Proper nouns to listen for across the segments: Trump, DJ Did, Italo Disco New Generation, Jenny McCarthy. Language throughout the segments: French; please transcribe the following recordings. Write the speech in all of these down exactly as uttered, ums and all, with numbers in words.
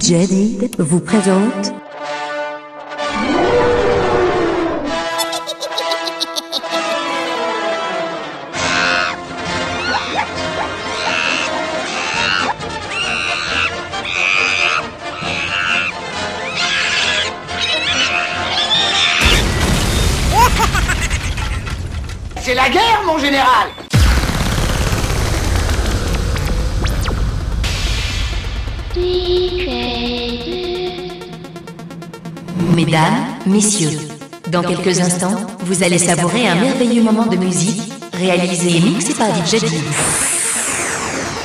D J Did vous présente C'est la guerre, mon général. Mesdames, messieurs, dans quelques instants, vous allez savourer un merveilleux moment de musique réalisé et mixé par D J Did.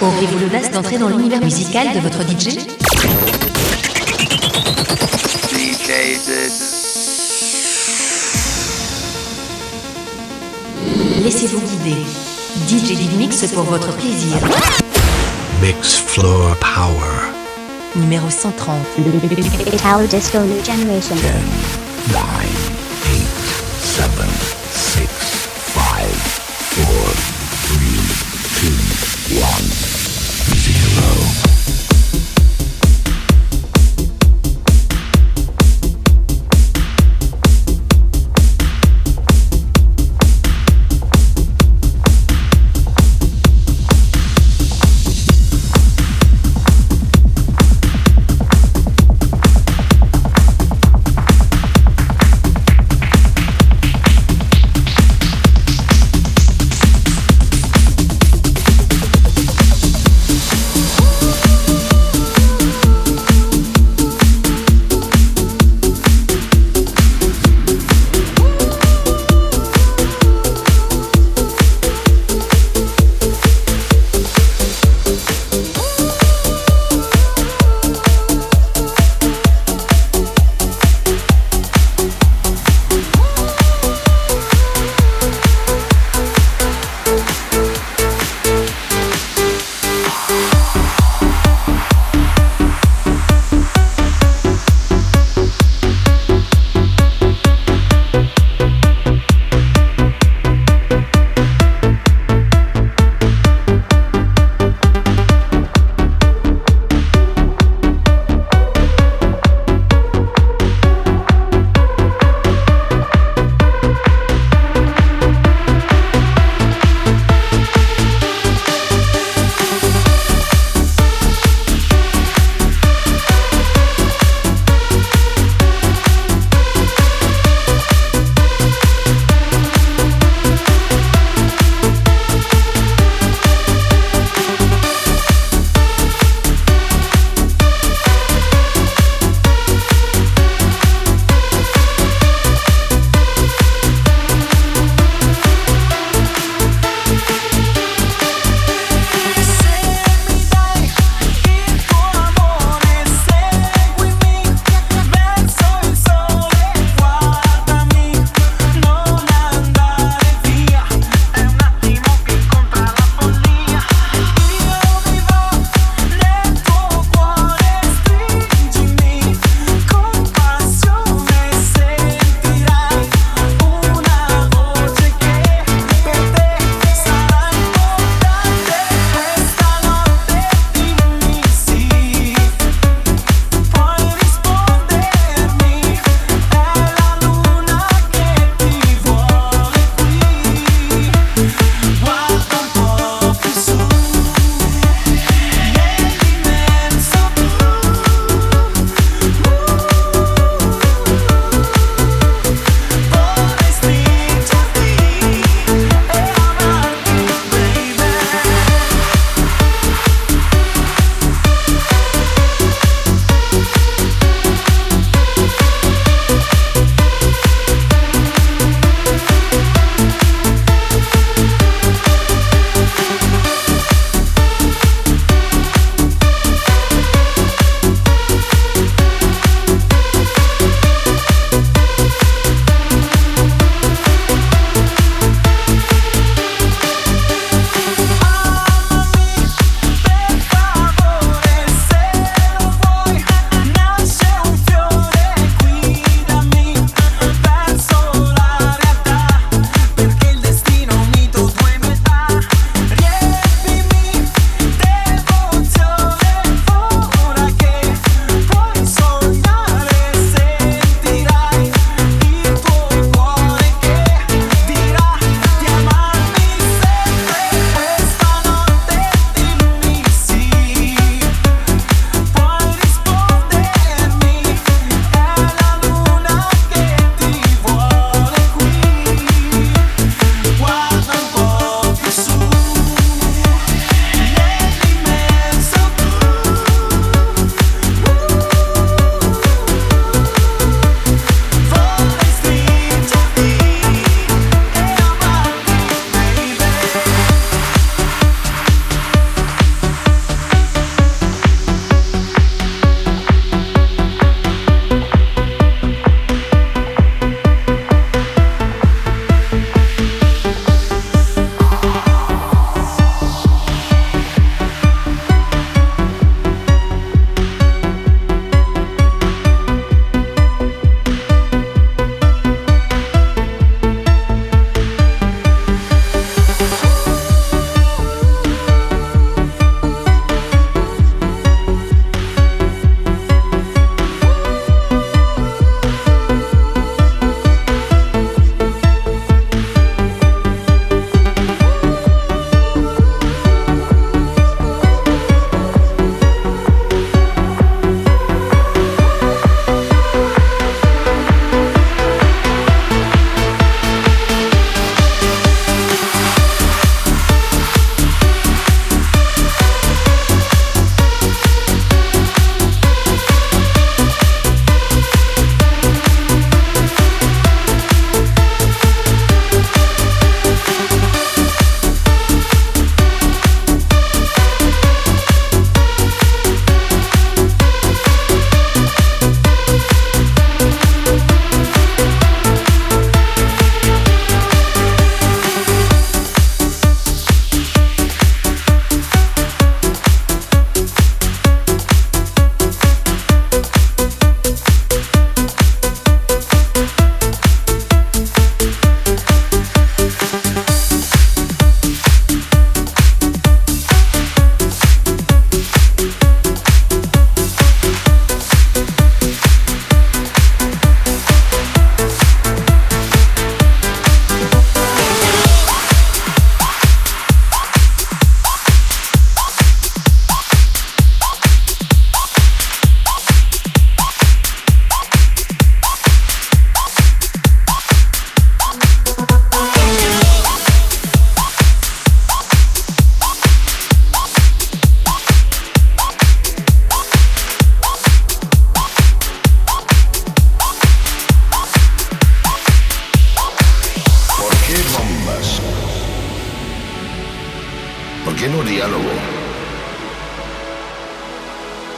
Aurez-vous l'audace d'entrer dans l'univers musical de votre D J ? D J Did. Laissez-vous guider. D J Did Mix pour votre plaisir. Mix Floor Power. Numéro cent trente. Italo Disco New Generation. dix, neuf, sept, six, cinq, quatre, trois, deux, un, zéro.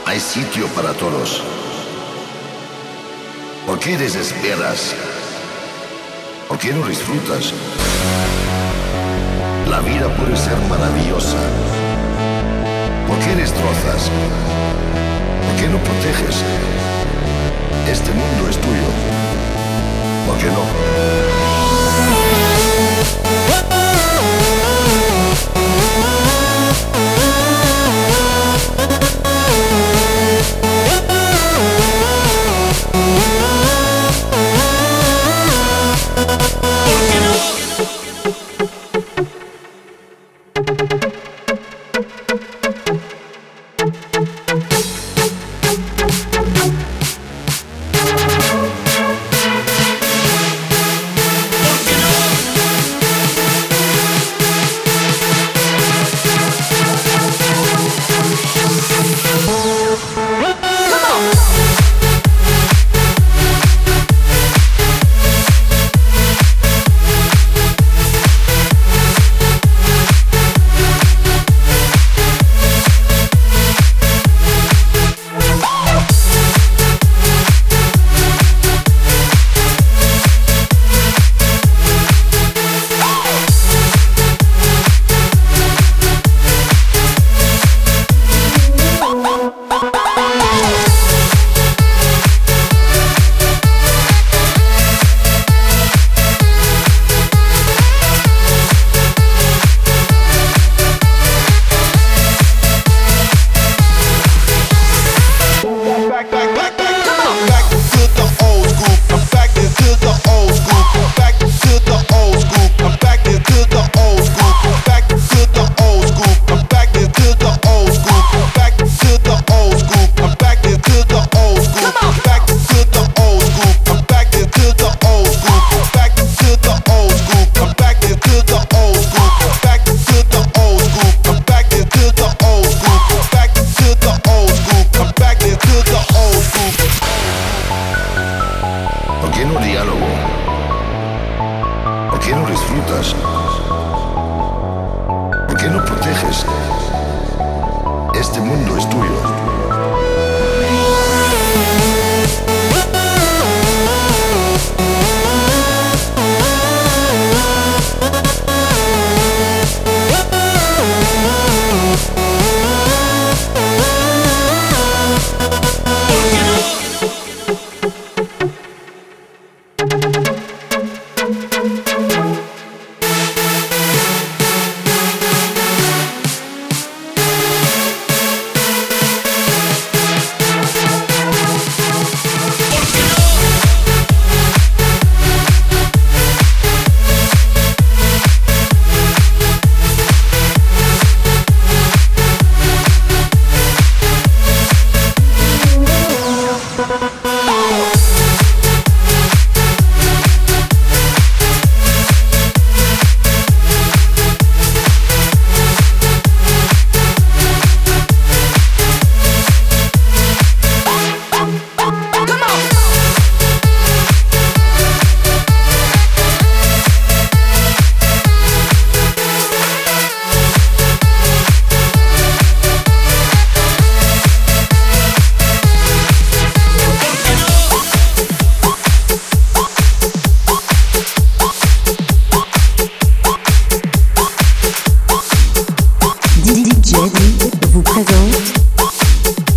hay sitio para todos. ¿Por qué desesperas? ¿Por qué no disfrutas? La vida puede ser maravillosa. ¿Por qué destrozas? ¿Por qué no proteges? Este mundo es tuyo. ¿Por qué no?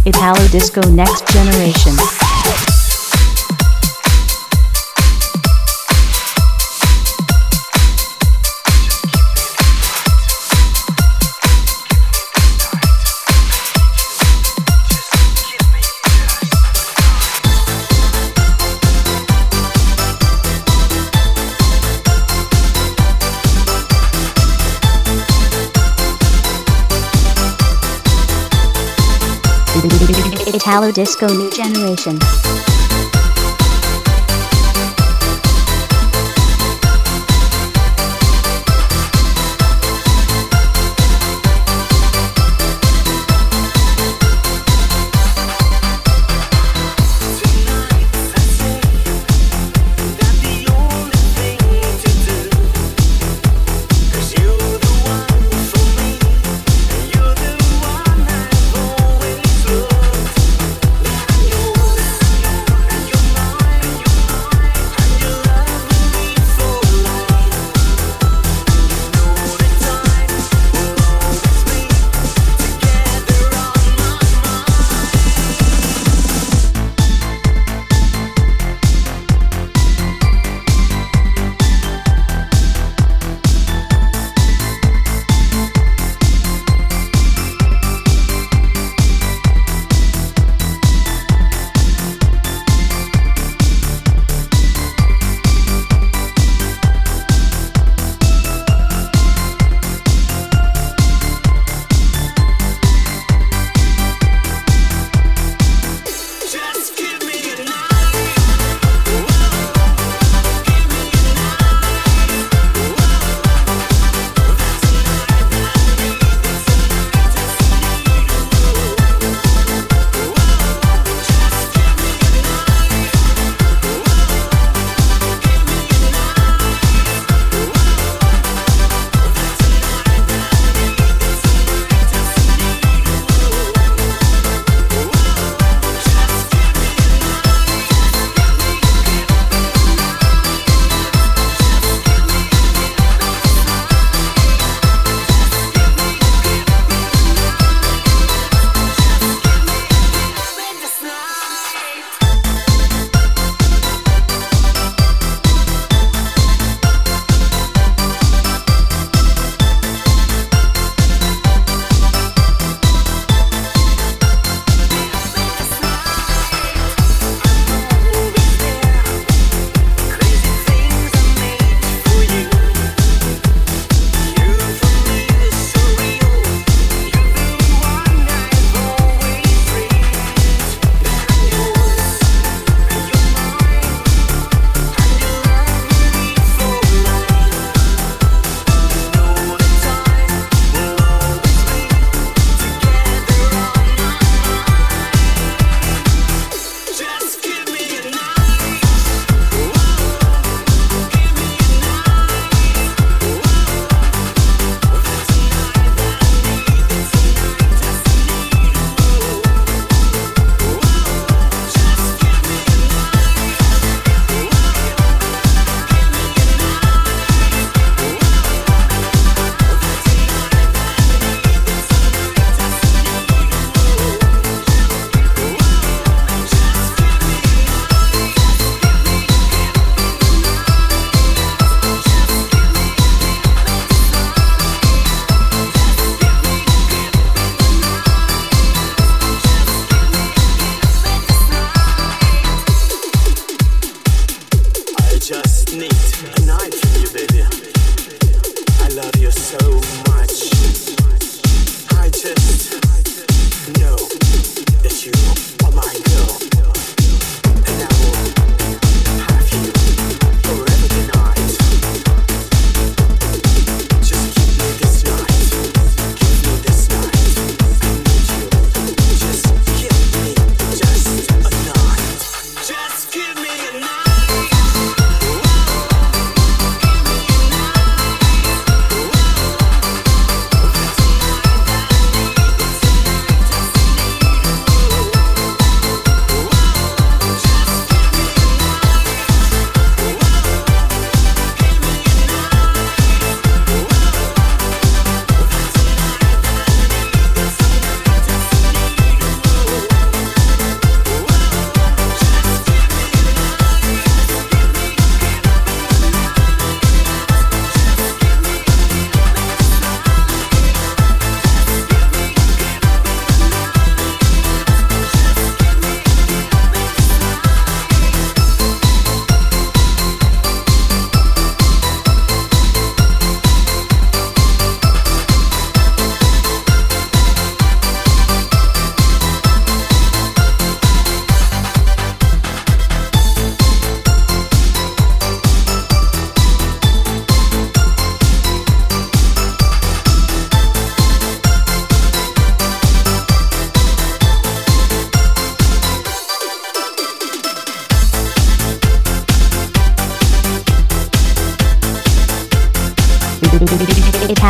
Italo Disco Next Generation. Italo Disco New Generation.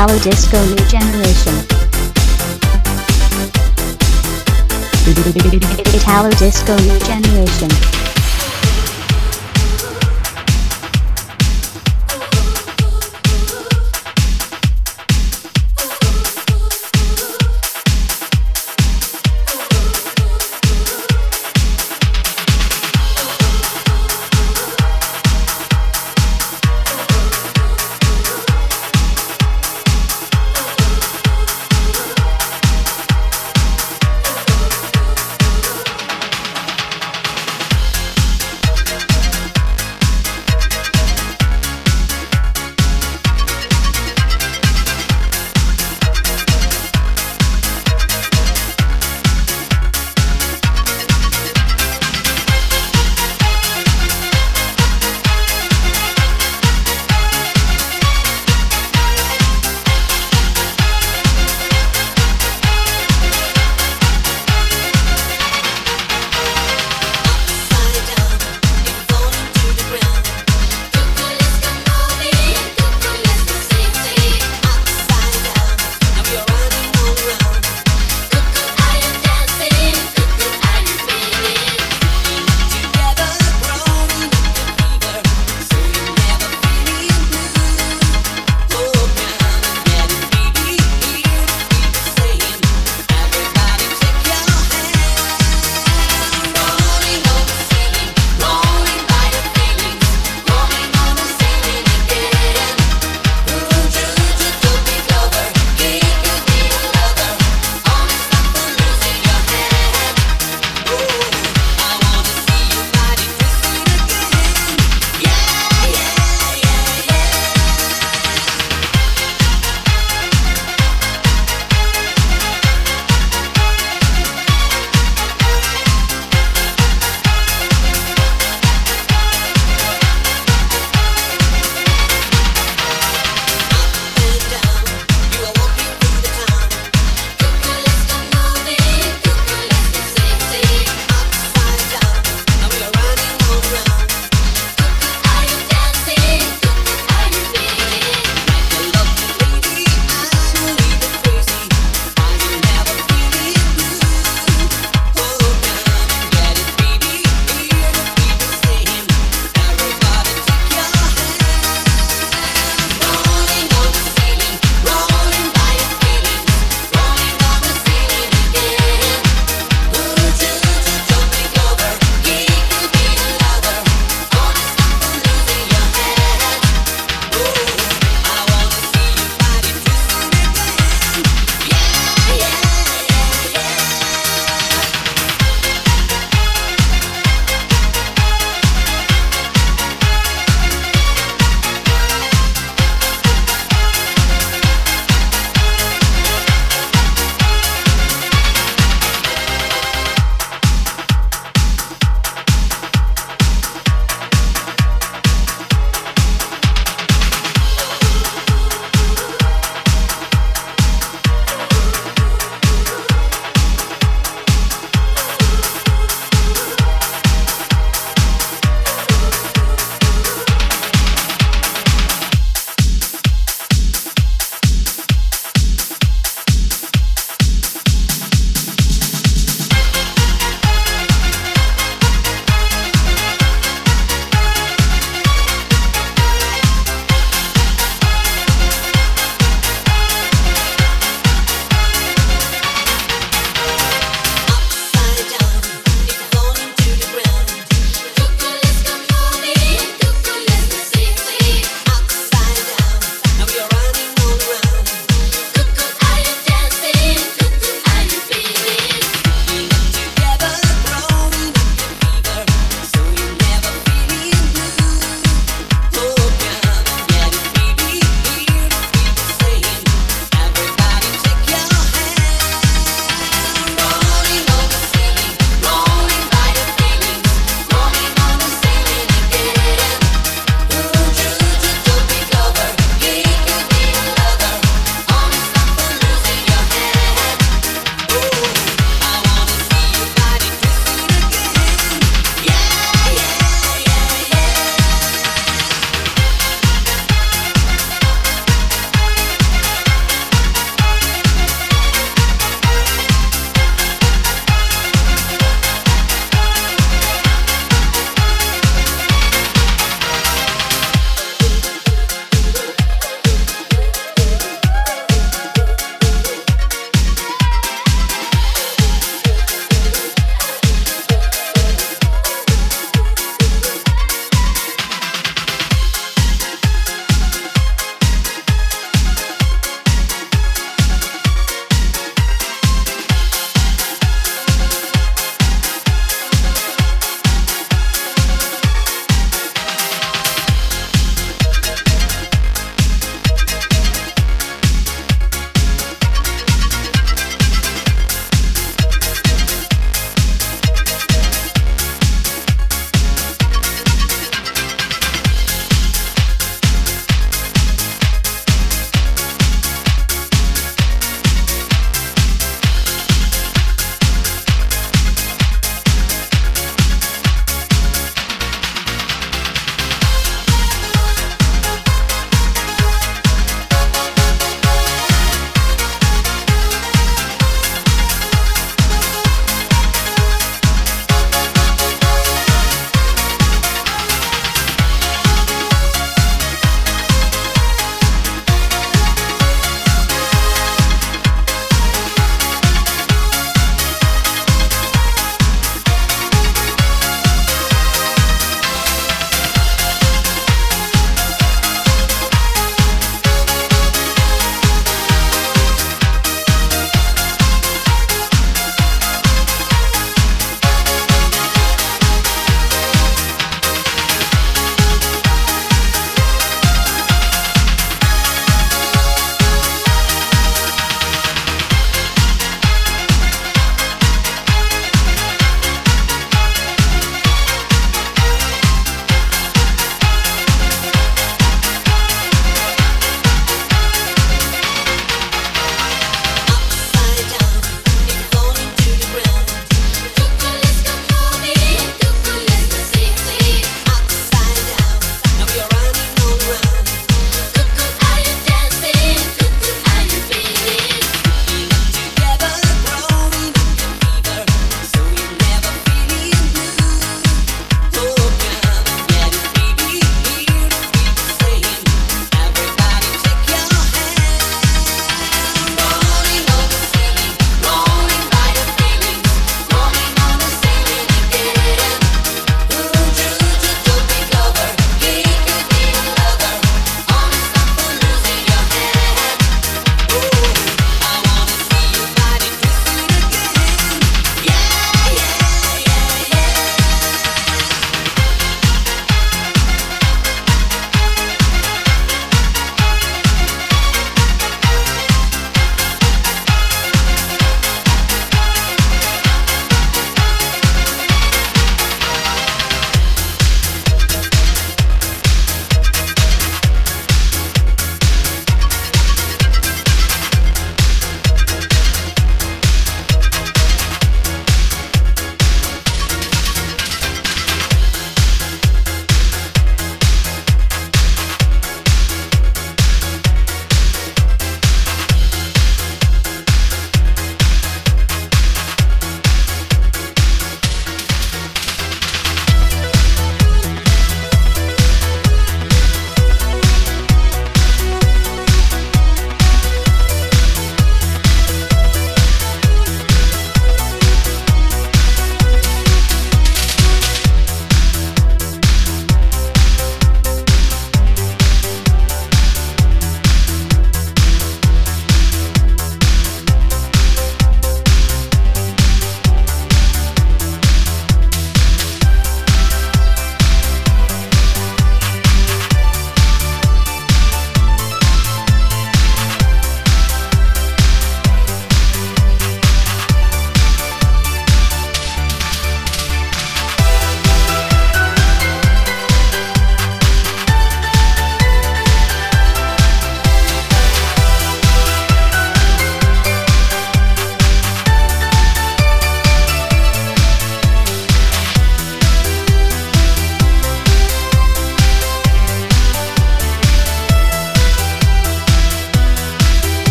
Italo Disco New Generation. Italo Disco New Generation.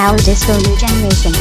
Italo Disco New Generation.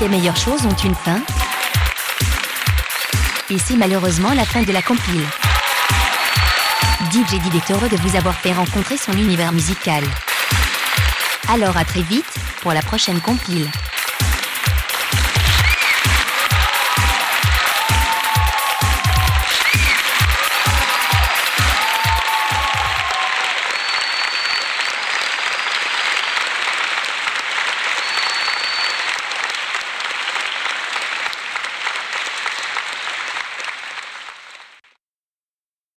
les meilleures choses ont une fin. Et c'est malheureusement la fin de la compile. D J Did est heureux de vous avoir fait rencontrer son univers musical. Alors à très vite pour la prochaine compile.